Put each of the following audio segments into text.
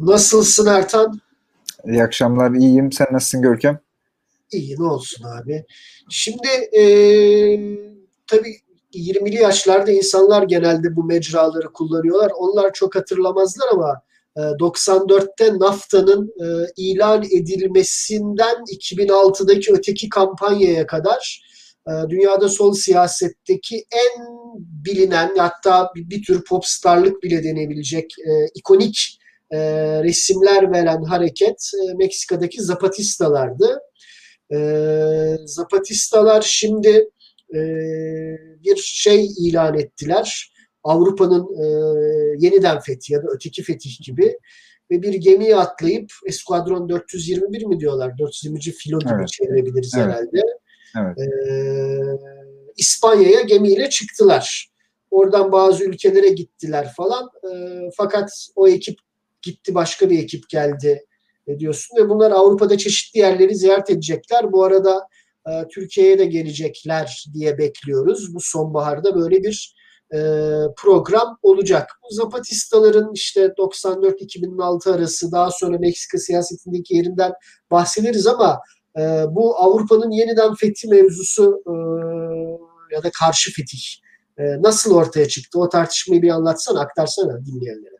Nasılsın Ertan? İyi akşamlar, iyiyim. Sen nasılsın Görkem? İyi, ne olsun abi. Şimdi tabii 20'li yaşlarda insanlar genelde bu mecraları kullanıyorlar. Onlar çok hatırlamazlar ama 94'te Nafta'nın ilan edilmesinden 2006'daki öteki kampanyaya kadar dünyada sol siyasetteki en bilinen, hatta bir tür popstarlık bile denebilecek ikonik resimler veren hareket Meksika'daki Zapatistalardı. Zapatistalar şimdi bir şey ilan ettiler. Avrupa'nın yeniden fethi ya da öteki fetih gibi ve bir gemiye atlayıp Eskadron 421 mi diyorlar? 420. filo gibi çevirebiliriz herhalde. Evet. İspanya'ya gemiyle çıktılar. Oradan bazı ülkelere gittiler falan. Fakat o ekip gitti, başka bir ekip geldi diyorsun ve bunlar Avrupa'da çeşitli yerleri ziyaret edecekler. Bu arada Türkiye'ye de gelecekler diye bekliyoruz. Bu sonbaharda böyle bir program olacak. Bu Zapatistaların işte 94-2006 arası, daha sonra Meksika siyasetindeki yerinden bahsederiz ama bu Avrupa'nın yeniden fethi mevzusu ya da karşı fetih nasıl ortaya çıktı? O tartışmayı bir anlatsana, aktarsana dinleyenlere.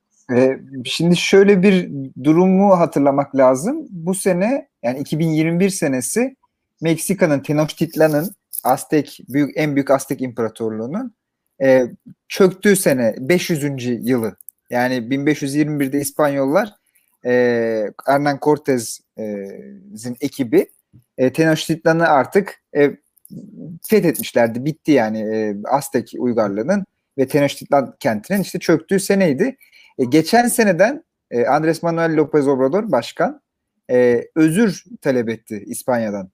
Şimdi şöyle bir durumu hatırlamak lazım. Bu sene, yani 2021 senesi, Meksika'nın Tenochtitlan'ın, Aztek, en büyük Aztek İmparatorluğu'nun çöktüğü sene, 500. yılı. Yani 1521'de İspanyollar, Hernan Cortez'in ekibi Tenochtitlan'ı artık fethetmişlerdi. Bitti yani Aztek uygarlığının ve Tenochtitlan kentinin işte çöktüğü seneydi. Geçen seneden Andres Manuel López Obrador başkan özür talep etti İspanya'dan.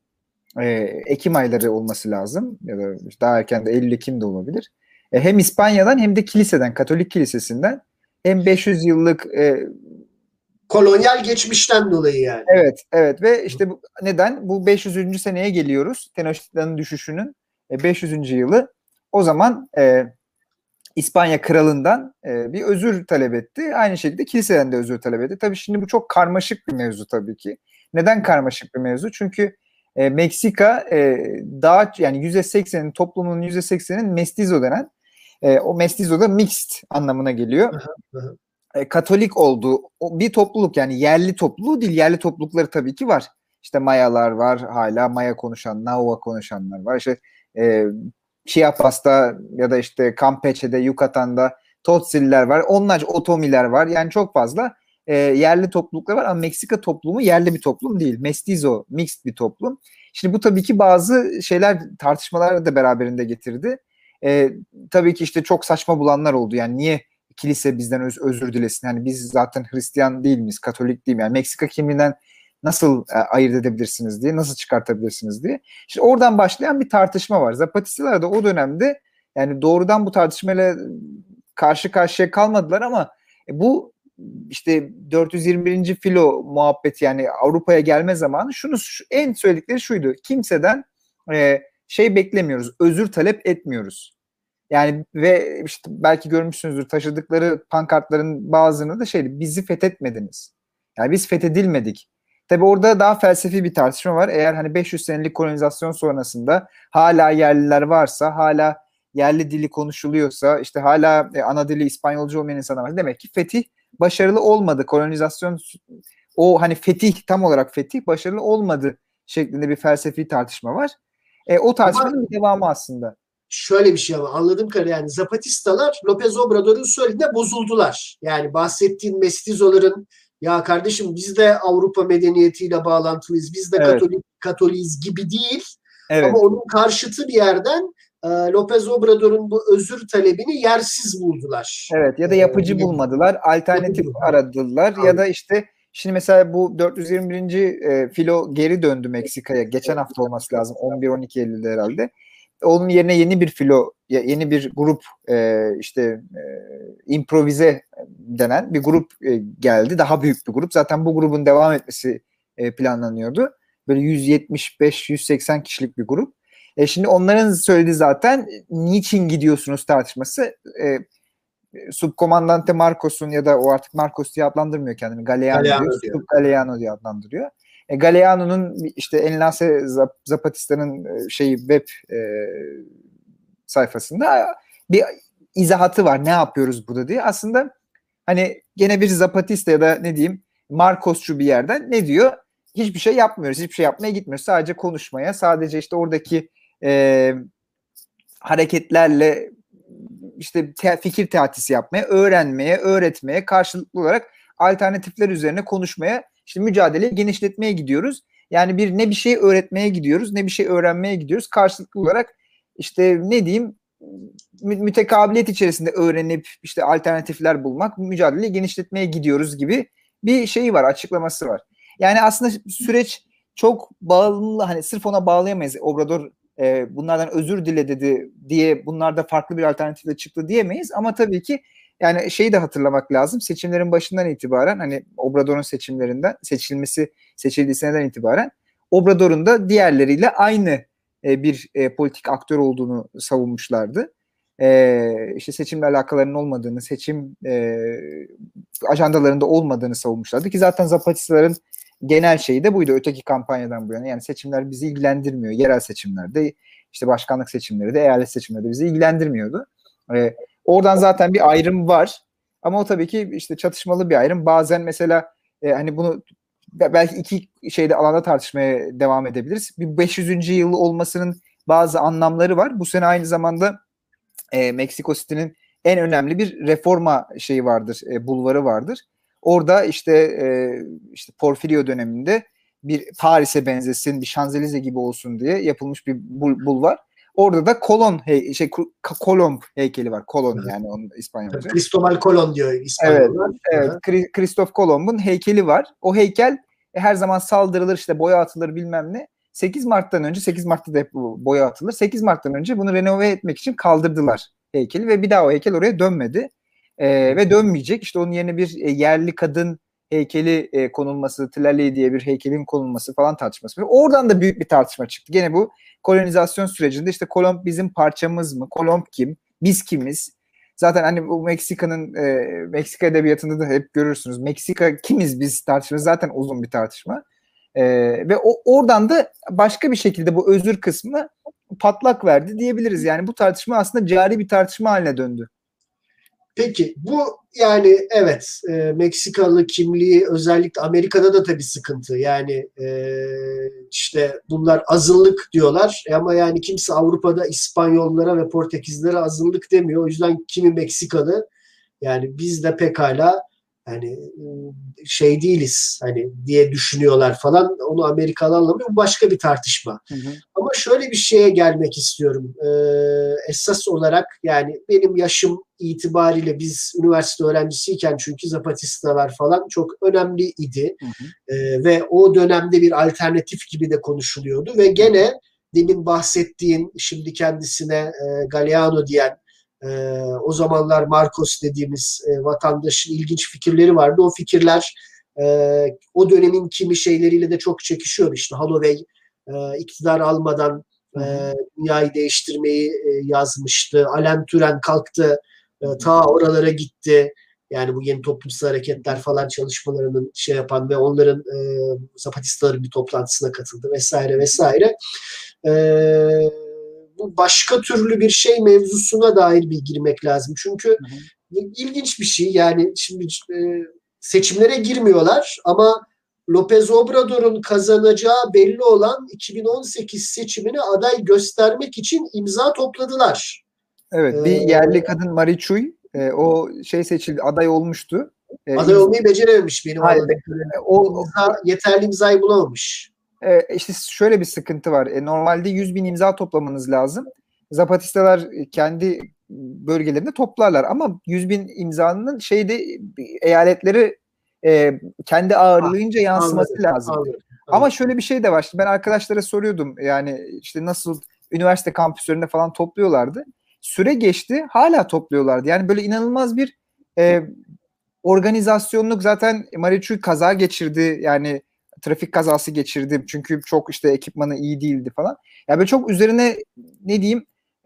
Ekim ayları olması lazım ya da daha erken de Eylül-Ekim de olabilir. Hem İspanya'dan hem de kiliseden, Katolik kilisesinden, hem 500 yıllık kolonyal geçmişten dolayı yani. Evet ve işte bu, neden? Bu 500. seneye geliyoruz. Tenochtitlan'ın düşüşünün 500. yılı. O zaman İspanya kralından bir özür talep etti. Aynı şekilde kiliseden de özür talep etti. Tabii şimdi bu çok karmaşık bir mevzu tabii ki. Neden karmaşık bir mevzu? Çünkü Meksika daha, yani %80'in, toplumun %80'in mestizo denen, o mestizo da mixed anlamına geliyor. Katolik olduğu bir topluluk, yani yerli topluluğu değil, yerli toplulukları tabii ki var. İşte Mayalar var, hala Maya konuşan, Nahua konuşanlar var. İşte Chiapas'ta ya da işte Campeche'de, Yucatan'da Totsiller var. Onlarca Otomiler var. Yani çok fazla yerli topluluklar var ama Meksika toplumu yerli bir toplum değil. Mestizo, mixed bir toplum. Şimdi bu tabii ki bazı şeyler, tartışmalar da beraberinde getirdi. Tabii ki işte çok saçma bulanlar oldu. Yani niye kilise bizden özür dilesin? Yani biz zaten Hristiyan değil miyiz? Katolik değil mi? Yani Meksika kimliğinden nasıl ayırt edebilirsiniz diye, nasıl çıkartabilirsiniz diye. İşte oradan başlayan bir tartışma var. Zapatistalar da o dönemde yani doğrudan bu tartışmayla karşı karşıya kalmadılar ama bu işte 421. filo muhabbeti, yani Avrupa'ya gelme zamanı, en söyledikleri şuydu: kimseden şey beklemiyoruz, özür talep etmiyoruz. Yani ve işte belki görmüşsünüzdür, taşıdıkları pankartların bazılarında da şeydi: bizi fethetmediniz. Yani biz fethedilmedik. Tabi orada daha felsefi bir tartışma var. Eğer hani 500 senelik kolonizasyon sonrasında hala yerliler varsa, hala yerli dili konuşuluyorsa, işte hala ana dili İspanyolca olmayan insanlar var, demek ki fetih başarılı olmadı. Kolonizasyon, o hani fetih, tam olarak fetih başarılı olmadı şeklinde bir felsefi tartışma var. O tartışmanın devamı aslında. Şöyle bir şey ama anladığım kadarıyla yani Zapatistalar López Obrador'un söylediğine bozuldular. Yani bahsettiğin mestizoların, ya kardeşim biz de Avrupa medeniyetiyle bağlantılıyız, biz de Katoliyiz gibi değil. Evet. Ama onun karşıtı bir yerden López Obrador'un bu özür talebini yersiz buldular. Evet, ya da yapıcı bulmadılar, alternatif aradılar. Aynen. Ya da işte şimdi mesela bu 421. filo geri döndü Meksika'ya. Geçen hafta olması lazım, 11-12 Eylül'de herhalde. Onun yerine yeni bir filo, yeni bir grup, işte improvize denen bir grup geldi. Daha büyük bir grup. Zaten bu grubun devam etmesi planlanıyordu. Böyle 175-180 kişilik bir grup. Şimdi onların söylediği zaten niçin gidiyorsunuz tartışması. Subcomandante Marcos'un ya da o artık Marcos diye adlandırmıyor kendini. Galeano diyor. Subgaleano diye adlandırıyor. Galeano'nun işte Enlace Zapatista'nın şeyi web sayfasında bir izahatı var. Ne yapıyoruz burada diye. Aslında hani gene bir Zapatista ya da ne diyeyim Marcosçu bir yerden ne diyor? Hiçbir şey yapmıyoruz. Hiçbir şey yapmaya gitmiyoruz. Sadece konuşmaya, sadece işte oradaki hareketlerle işte fikir teatisi yapmaya, öğrenmeye, öğretmeye, karşılıklı olarak alternatifler üzerine konuşmaya, işte mücadeleyi genişletmeye gidiyoruz. Yani bir ne bir şey öğretmeye gidiyoruz, ne bir şey öğrenmeye gidiyoruz. Karşılıklı olarak işte ne diyeyim mütekabiliyet içerisinde öğrenip işte alternatifler bulmak, mücadeleyi genişletmeye gidiyoruz gibi bir şeyi var, açıklaması var. Yani aslında süreç çok bağımlı, hani sırf ona bağlayamayız. Obrador bunlardan özür dile dedi diye bunlar da farklı bir alternatifle çıktı diyemeyiz. Ama tabii ki yani şeyi de hatırlamak lazım. Seçimlerin başından itibaren, hani Obrador'un seçimlerinden seçildiği seneden itibaren Obrador'un da diğerleriyle aynı bir politik aktör olduğunu savunmuşlardı. İşte seçimle alakalarının olmadığını, seçim ajandalarında olmadığını savunmuşlardı ki zaten Zapatistaların genel şeyi de buydu öteki kampanyadan bu yana. Yani seçimler bizi ilgilendirmiyor. Yerel seçimlerde, işte başkanlık seçimleri de, eyalet seçimleri de bizi ilgilendirmiyordu. Oradan zaten bir ayrım var. Ama o tabii ki işte çatışmalı bir ayrım. Bazen mesela hani bunu belki iki şeyde alanda tartışmaya devam edebiliriz. Bir 500. yılı olmasının bazı anlamları var. Bu sene aynı zamanda Meksiko City'nin en önemli bir reforma şeyi vardır, bulvarı vardır. Orada işte Porfirio döneminde bir Paris'e benzesin, bir Şanzelize gibi olsun diye yapılmış bir bulvar. Orada da Kolomb heykeli var. Kolon yani onun İspanyolca. Cristóbal Colón diyor İspanyolca. Evet, evet. Kristof Kolomb'un heykeli var. O heykel her zaman saldırılır, işte boya atılır bilmem ne. 8 Mart'ta da hep boya atılır. 8 Mart'tan önce bunu renove etmek için kaldırdılar heykeli ve bir daha o heykel oraya dönmedi. Ve dönmeyecek. İşte onun yerine bir yerli kadın heykeli konulması, Tlali diye bir heykelin konulması falan tartışması. Oradan da büyük bir tartışma çıktı. Gene bu kolonizasyon sürecinde işte Kolomb bizim parçamız mı? Kolomb kim? Biz kimiz? Zaten hani bu Meksika edebiyatında da hep görürsünüz. Meksika kimiz biz tartışması zaten uzun bir tartışma. Ve oradan da başka bir şekilde bu özür kısmı patlak verdi diyebiliriz. Yani bu tartışma aslında cari bir tartışma haline döndü. Peki bu yani evet Meksikalı kimliği özellikle Amerika'da da tabii sıkıntı. Yani işte bunlar azınlık diyorlar ama yani kimse Avrupa'da İspanyollara ve Portekizlilere azınlık demiyor. O yüzden kimi Meksikalı yani biz de pekala hani şey değiliz hani diye düşünüyorlar falan. Onu Amerikalı anlamıyor. Bu başka bir tartışma. Hı hı. Ama şöyle bir şeye gelmek istiyorum. Esas olarak yani benim yaşım itibariyle biz üniversite öğrencisiyken çünkü Zapatistalar falan çok önemli idi. Hı hı. Ve o dönemde bir alternatif gibi de konuşuluyordu ve gene demin bahsettiğin şimdi kendisine Galeano diyen o zamanlar Marcos dediğimiz vatandaşın ilginç fikirleri vardı. O fikirler o dönemin kimi şeyleriyle de çok çekişiyordu. İşte Halloway iktidar almadan dünyayı değiştirmeyi yazmıştı. Alan Turing kalktı. Ta oralara gitti. Yani bu yeni toplumsal hareketler falan çalışmalarının şey yapan ve onların Zapatistaların bir toplantısına katıldı vesaire vesaire. Bu başka türlü bir şey mevzusuna dair bir girmek lazım. Çünkü ilginç bir şey yani şimdi seçimlere girmiyorlar ama López Obrador'un kazanacağı belli olan 2018 seçimine aday göstermek için imza topladılar. Evet, bir yerli kadın Marichuy o şey seçildi, aday olmuştu. Aday olmayı becerememiş benim anladığım kadarıyla. Yeterli imzayı bulamamış. İşte şöyle bir sıkıntı var. Normalde 100.000 imza toplamanız lazım. Zapatistalar kendi bölgelerinde toplarlar ama 100.000 imzanın eyaletleri kendi ağırlığınca yansıması lazım. Anladım. Ama şöyle bir şey de var. İşte ben arkadaşlara soruyordum. Yani işte nasıl üniversite kampüslerinde falan topluyorlardı. Süre geçti. Hala topluyorlardı. Yani böyle inanılmaz bir organizasyonluk. Zaten Marichuy kaza geçirdi. Yani trafik kazası geçirdim çünkü çok işte ekipmanı iyi değildi falan. Ya böyle çok üzerine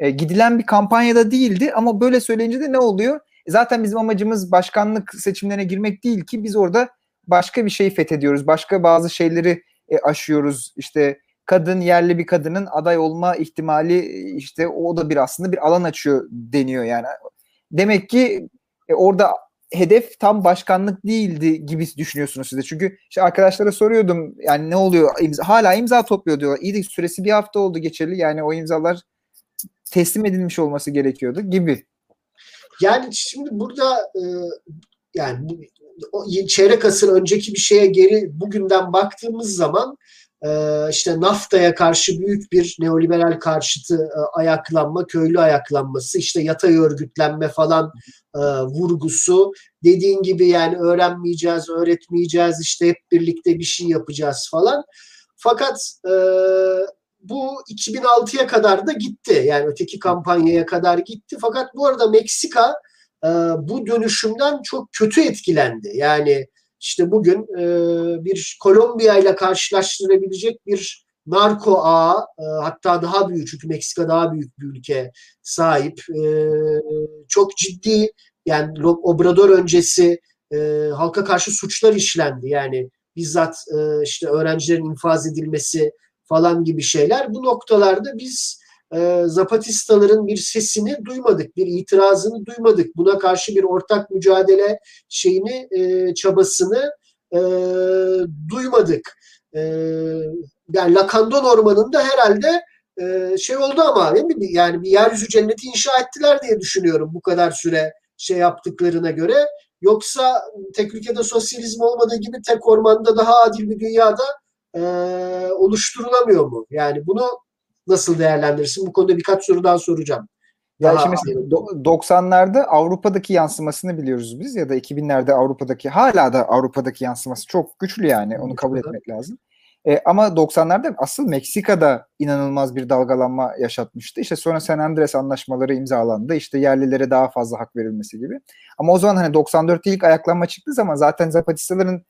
gidilen bir kampanyada değildi ama böyle söyleyince de ne oluyor? Zaten bizim amacımız başkanlık seçimlerine girmek değil ki, biz orada başka bir şeyi fethediyoruz. Başka bazı şeyleri aşıyoruz. İşte kadın, yerli bir kadının aday olma ihtimali, işte o da bir aslında bir alan açıyor deniyor yani. Demek ki orada hedef tam başkanlık değildi gibi düşünüyorsunuz siz de. Çünkü işte arkadaşlara soruyordum yani ne oluyor? Hala imza topluyor diyorlar. İyi de süresi bir hafta oldu geçerli. Yani o imzalar teslim edilmiş olması gerekiyordu gibi. Yani şimdi burada yani çeyrek asır önceki bir şeye geri bugünden baktığımız zaman işte Nafta'ya karşı büyük bir neoliberal karşıtı ayaklanma, köylü ayaklanması, işte yatay örgütlenme falan vurgusu. Dediğin gibi yani öğrenmeyeceğiz, öğretmeyeceğiz, işte hep birlikte bir şey yapacağız falan. Fakat bu 2006'ya kadar da gitti. Yani öteki kampanyaya kadar gitti. Fakat bu arada Meksika bu dönüşümden çok kötü etkilendi. Yani işte bugün bir Kolombiya ile karşılaştırabilecek bir narko ağı, hatta daha büyük, çünkü Meksika daha büyük bir ülke sahip. Çok ciddi yani Obrador öncesi halka karşı suçlar işlendi. Yani bizzat işte öğrencilerin infaz edilmesi falan gibi şeyler. Bu noktalarda biz Zapatistaların bir sesini duymadık, bir itirazını duymadık. Buna karşı bir ortak mücadele şeyini, çabasını duymadık. Yani Lacandon ormanında herhalde şey oldu ama değil mi? Yani bir yeryüzü cenneti inşa ettiler diye düşünüyorum bu kadar süre şey yaptıklarına göre. Yoksa tek ülkede sosyalizm olmadığı gibi tek ormanda daha adil bir dünyada oluşturulamıyor mu? Yani bunu nasıl değerlendirirsin? Bu konuda birkaç soru daha soracağım. Ya şimdi 90'larda Avrupa'daki yansımasını biliyoruz biz, ya da 2000'lerde Avrupa'daki, hala da Avrupa'daki yansıması çok güçlü yani. Onu kabul etmek lazım. Ama 90'larda asıl Meksika'da inanılmaz bir dalgalanma yaşatmıştı. İşte sonra San Andreas Antlaşmaları imzalandı. İşte yerlilere daha fazla hak verilmesi gibi. Ama o zaman hani 94'te ilk ayaklanma çıktığı zaman zaten Zapatistaların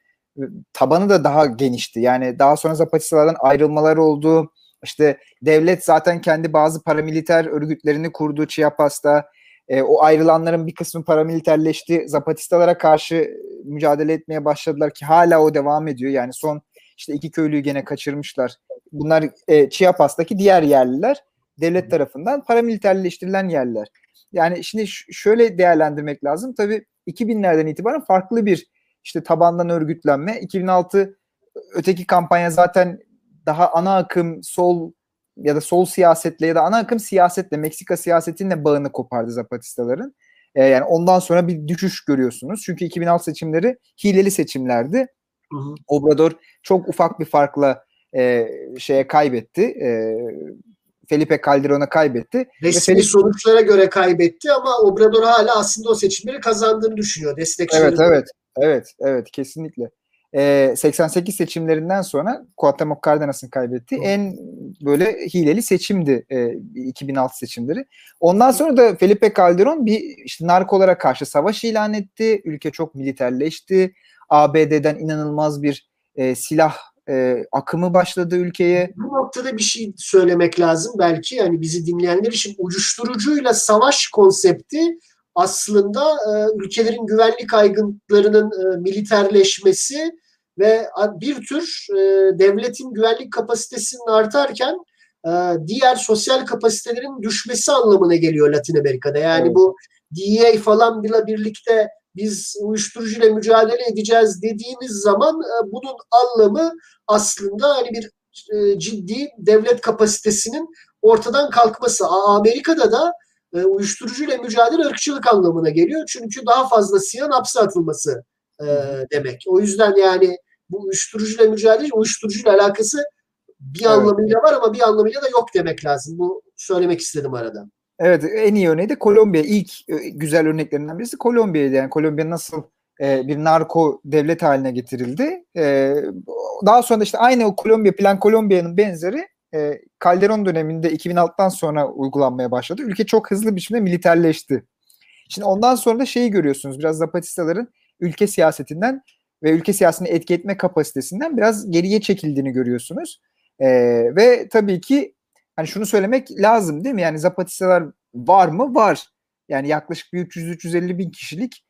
tabanı da daha genişti. Yani daha sonra Zapatistalardan ayrılmalar oldu. İşte devlet zaten kendi bazı paramiliter örgütlerini kurdu Chiapas'ta. O ayrılanların bir kısmı paramiliterleşti. Zapatistalara karşı mücadele etmeye başladılar ki hala o devam ediyor. Yani son işte 2 köylüyü gene kaçırmışlar. Bunlar Chiapas'taki diğer yerliler. Devlet tarafından paramiliterleştirilen yerliler. Yani şimdi şöyle değerlendirmek lazım. Tabii 2000'lerden itibaren farklı bir işte tabandan örgütlenme. 2006 öteki kampanya zaten daha ana akım sol ya da sol siyasetle ya da ana akım siyasetle, Meksika siyasetinle bağını kopardı Zapatistaların. Yani ondan sonra bir düşüş görüyorsunuz. Çünkü 2006 seçimleri hileli seçimlerdi. Obrador çok ufak bir farkla şeye kaybetti. Felipe Calderón'a kaybetti. Resmi sonuçlara göre kaybetti ama Obrador hala aslında o seçimleri kazandığını düşünüyor. Destekçileri. Evet, kesinlikle. 88 seçimlerinden sonra Cuauhtémoc Cardenas'ın kaybettiği en böyle hileli seçimdi 2006 seçimleri. Ondan sonra da Felipe Calderón bir işte narkolara karşı savaş ilan etti. Ülke çok militerleşti. ABD'den inanılmaz bir silah akımı başladı ülkeye. Bu noktada bir şey söylemek lazım belki. Yani bizi dinleyenler için uyuşturucuyla savaş konsepti aslında ülkelerin güvenlik aygıtlarının militerleşmesi ve bir tür devletin güvenlik kapasitesinin artarken diğer sosyal kapasitelerin düşmesi anlamına geliyor Latin Amerika'da. Yani bu DEA falan ile birlikte biz uyuşturucuyla mücadele edeceğiz dediğimiz zaman bunun anlamı aslında hani bir ciddi devlet kapasitesinin ortadan kalkması. Amerika'da da uyuşturucuyla mücadele ırkçılık anlamına geliyor. Çünkü daha fazla siyahın hapse atılması demek. O yüzden yani bu uyuşturucuyla mücadele, uyuşturucuyla alakası bir anlamıyla var ama bir anlamıyla da yok demek lazım. Bu söylemek istedim arada. Evet, en iyi örneği de Kolombiya. İlk güzel örneklerinden birisi Kolombiya'ydı. Yani Kolombiya nasıl bir narko devlet haline getirildi. Daha sonra da işte aynı o Kolombiya, Plan Kolombiya'nın benzeri Calderon döneminde 2006'dan sonra uygulanmaya başladı. Ülke çok hızlı biçimde militerleşti. Şimdi ondan sonra da şeyi görüyorsunuz. Biraz Zapatistaların ülke siyasetinden ve ülke siyasetini etki etme kapasitesinden biraz geriye çekildiğini görüyorsunuz. Ve tabii ki hani şunu söylemek lazım değil mi? Yani Zapatistalar var mı? Var. Yani yaklaşık bir 300-350 bin kişilik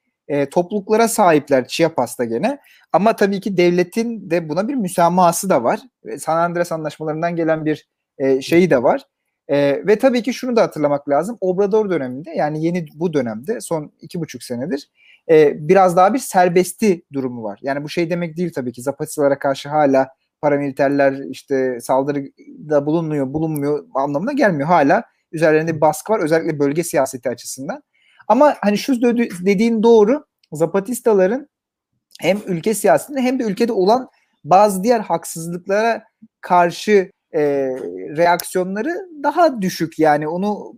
topluluklara sahipler Chiapas'ta gene. Ama tabii ki devletin de buna bir müsamahası da var. San Andreas Antlaşmalarından gelen bir şeyi de var. Ve tabii ki şunu da hatırlamak lazım. Obrador döneminde, yani yeni bu dönemde son 2,5 senedir biraz daha bir serbesti durumu var. Yani bu şey demek değil tabii ki Zapatistalara karşı hala paramiliterler işte saldırıda bulunmuyor anlamına gelmiyor. Hala üzerlerinde bir baskı var, özellikle bölge siyaseti açısından. Ama hani şu dediğin doğru, Zapatistaların hem ülke siyasetinde hem de ülkede olan bazı diğer haksızlıklara karşı reaksiyonları daha düşük. Yani onu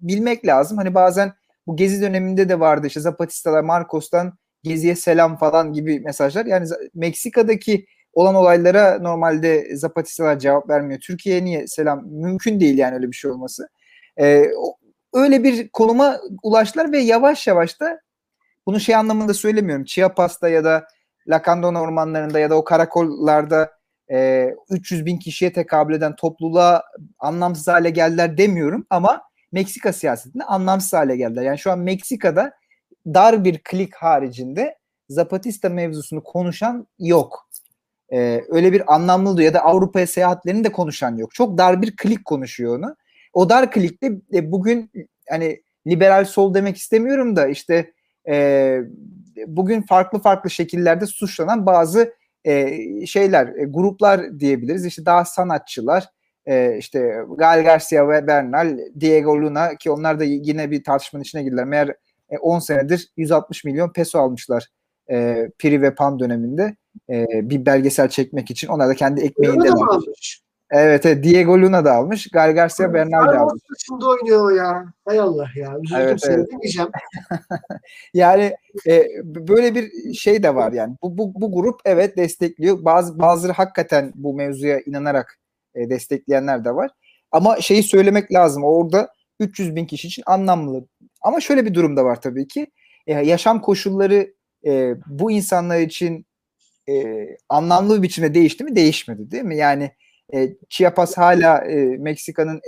bilmek lazım. Hani bazen bu Gezi döneminde de vardı işte Zapatistalar Marcos'tan Gezi'ye selam falan gibi mesajlar. Yani Meksika'daki olan olaylara normalde Zapatistalar cevap vermiyor. Türkiye'ye niye selam? Mümkün değil yani öyle bir şey olması. Öyle bir konuma ulaştılar ve yavaş yavaş da bunu şey anlamında söylemiyorum. Chiapas'ta ya da Lacandon ormanlarında ya da o karakollarda 300 bin kişiye tekabül eden topluluğa anlamsız hale geldiler demiyorum, ama Meksika siyasetinde anlamsız hale geldiler. Yani şu an Meksika'da dar bir klik haricinde Zapatista mevzusunu konuşan yok. Öyle bir anlamlı ya da Avrupa'ya seyahatlerini de konuşan yok. Çok dar bir klik konuşuyor onu. O dar klikte bugün hani liberal sol demek istemiyorum da işte bugün farklı şekillerde suçlanan bazı şeyler, gruplar diyebiliriz. İşte daha sanatçılar, işte Gal Garcia ve Bernal, Diego Luna, ki onlar da yine bir tartışmanın içine girdiler. Meğer 10 senedir 160 milyon peso almışlar PRI ve PAN döneminde bir belgesel çekmek için. Onlar da kendi ekmeğini de almış. Evet, Diego Luna da almış. Gal Garcia Bernal da almış. Şimdi oynuyor ya. Hay Allah ya. Üzüldüm, evet, seni demeyeceğim. Yani böyle bir şey de var yani. Bu grup evet destekliyor. Bazıları hakikaten bu mevzuya inanarak destekleyenler de var. Ama şeyi söylemek lazım. Orada 300 bin kişi için anlamlı. Ama şöyle bir durum da var tabii ki. Yaşam koşulları bu insanlar için anlamlı bir biçimde değişti mi? Değişmedi değil mi? Yani Chiapas hala Meksika'nın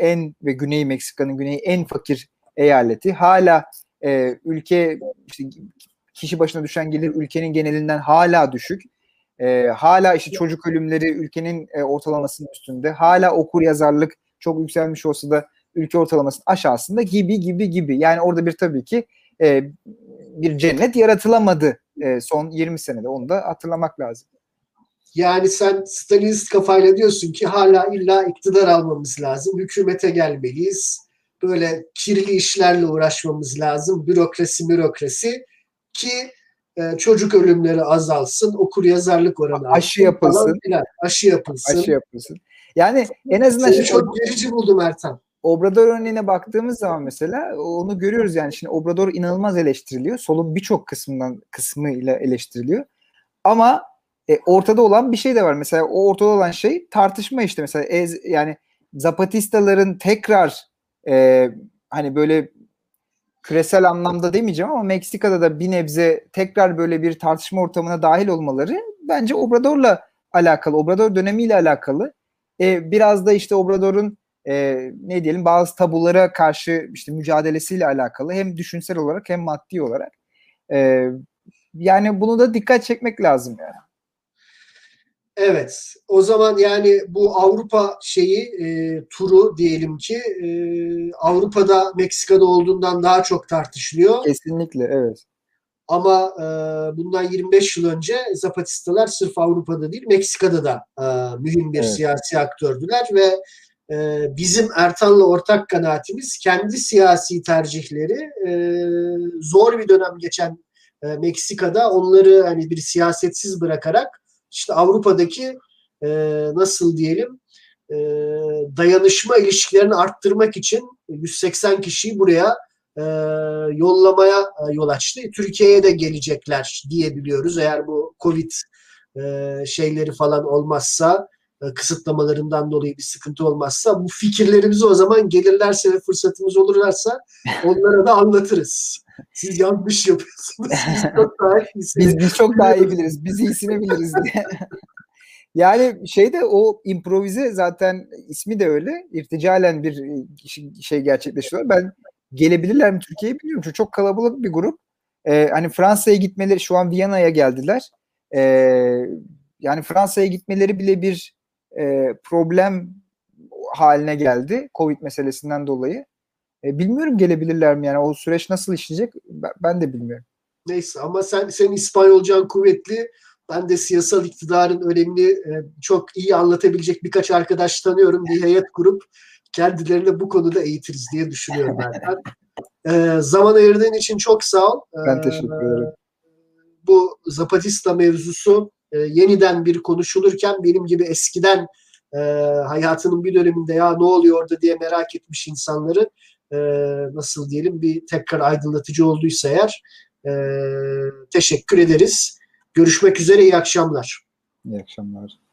ve Güney Meksika'nın güneyi en fakir eyaleti. Hala ülke işte, kişi başına düşen gelir ülkenin genelinden hala düşük. Hala işte çocuk ölümleri ülkenin ortalamasının üstünde. Hala okuryazarlık çok yükselmiş olsa da ülke ortalamasının aşağısında gibi. Yani orada bir tabii ki bir cennet yaratılamadı son 20 senede. Onu da hatırlamak lazım. Yani sen Stalinist kafayla diyorsun ki hala illa iktidar almamız lazım, hükümete gelmeliyiz, böyle kirli işlerle uğraşmamız lazım, bürokrasi ki çocuk ölümleri azalsın, okuryazarlık oranı aşı yapılsın. Yani en azından çok gerici buldum Ertan. Obrador örneğine baktığımız zaman mesela onu görüyoruz yani. Şimdi Obrador inanılmaz eleştiriliyor, solun birçok kısmıyla eleştiriliyor ama ortada olan bir şey de var. Mesela o ortada olan şey tartışma işte. Mesela yani Zapatistaların tekrar hani böyle küresel anlamda demeyeceğim ama Meksika'da da bir nebze tekrar böyle bir tartışma ortamına dahil olmaları bence Obrador'la alakalı. Obrador dönemiyle alakalı. Biraz da işte Obrador'un ne diyelim bazı tabulara karşı işte mücadelesiyle alakalı. Hem düşünsel olarak hem maddi olarak. Yani bunu da dikkat çekmek lazım yani. Evet, o zaman yani bu Avrupa turu diyelim ki Avrupa'da Meksika'da olduğundan daha çok tartışılıyor. Kesinlikle, evet. Ama bundan 25 yıl önce Zapatistalar sırf Avrupa'da değil Meksika'da da mühim bir siyasi aktördüler ve bizim Ertan'la ortak kanaatimiz kendi siyasi tercihleri zor bir dönem geçen Meksika'da onları hani bir siyasetsiz bırakarak İşte Avrupa'daki nasıl diyelim dayanışma ilişkilerini arttırmak için 180 kişiyi buraya yollamaya yol açtı. Türkiye'ye de gelecekler diyebiliyoruz. Eğer bu Covid şeyleri falan olmazsa, kısıtlamalarından dolayı bir sıkıntı olmazsa, bu fikirlerimizi o zaman gelirlerse ve fırsatımız olurlarsa onlara da anlatırız. Siz yanlış yapıyorsunuz. Biz çok daha iyi biliriz. Biz iyisini biliriz diye. Yani o improvize zaten ismi de öyle. İrticalen bir şey gerçekleşiyor. Ben gelebilirler mi Türkiye'ye bilmiyorum. Çünkü çok kalabalık bir grup. Hani Fransa'ya gitmeleri, şu an Viyana'ya geldiler. Yani Fransa'ya gitmeleri bile bir problem haline geldi Covid meselesinden dolayı. Bilmiyorum gelebilirler mi, yani o süreç nasıl işleyecek ben de bilmiyorum. Neyse, ama sen İspanyolcan kuvvetli, ben de siyasal iktidarın önemli çok iyi anlatabilecek birkaç arkadaş tanıyorum, bir heyet kurup kendilerini bu konuda eğitiriz diye düşünüyorum ben. Zaman ayırdığın için çok sağ ol. Ben teşekkür ederim. Bu Zapatista mevzusu yeniden bir konuşulurken benim gibi eskiden hayatının bir döneminde ya ne oluyor orada diye merak etmiş insanları nasıl diyelim bir tekrar aydınlatıcı olduysa eğer teşekkür ederiz. Görüşmek üzere, iyi akşamlar. İyi akşamlar.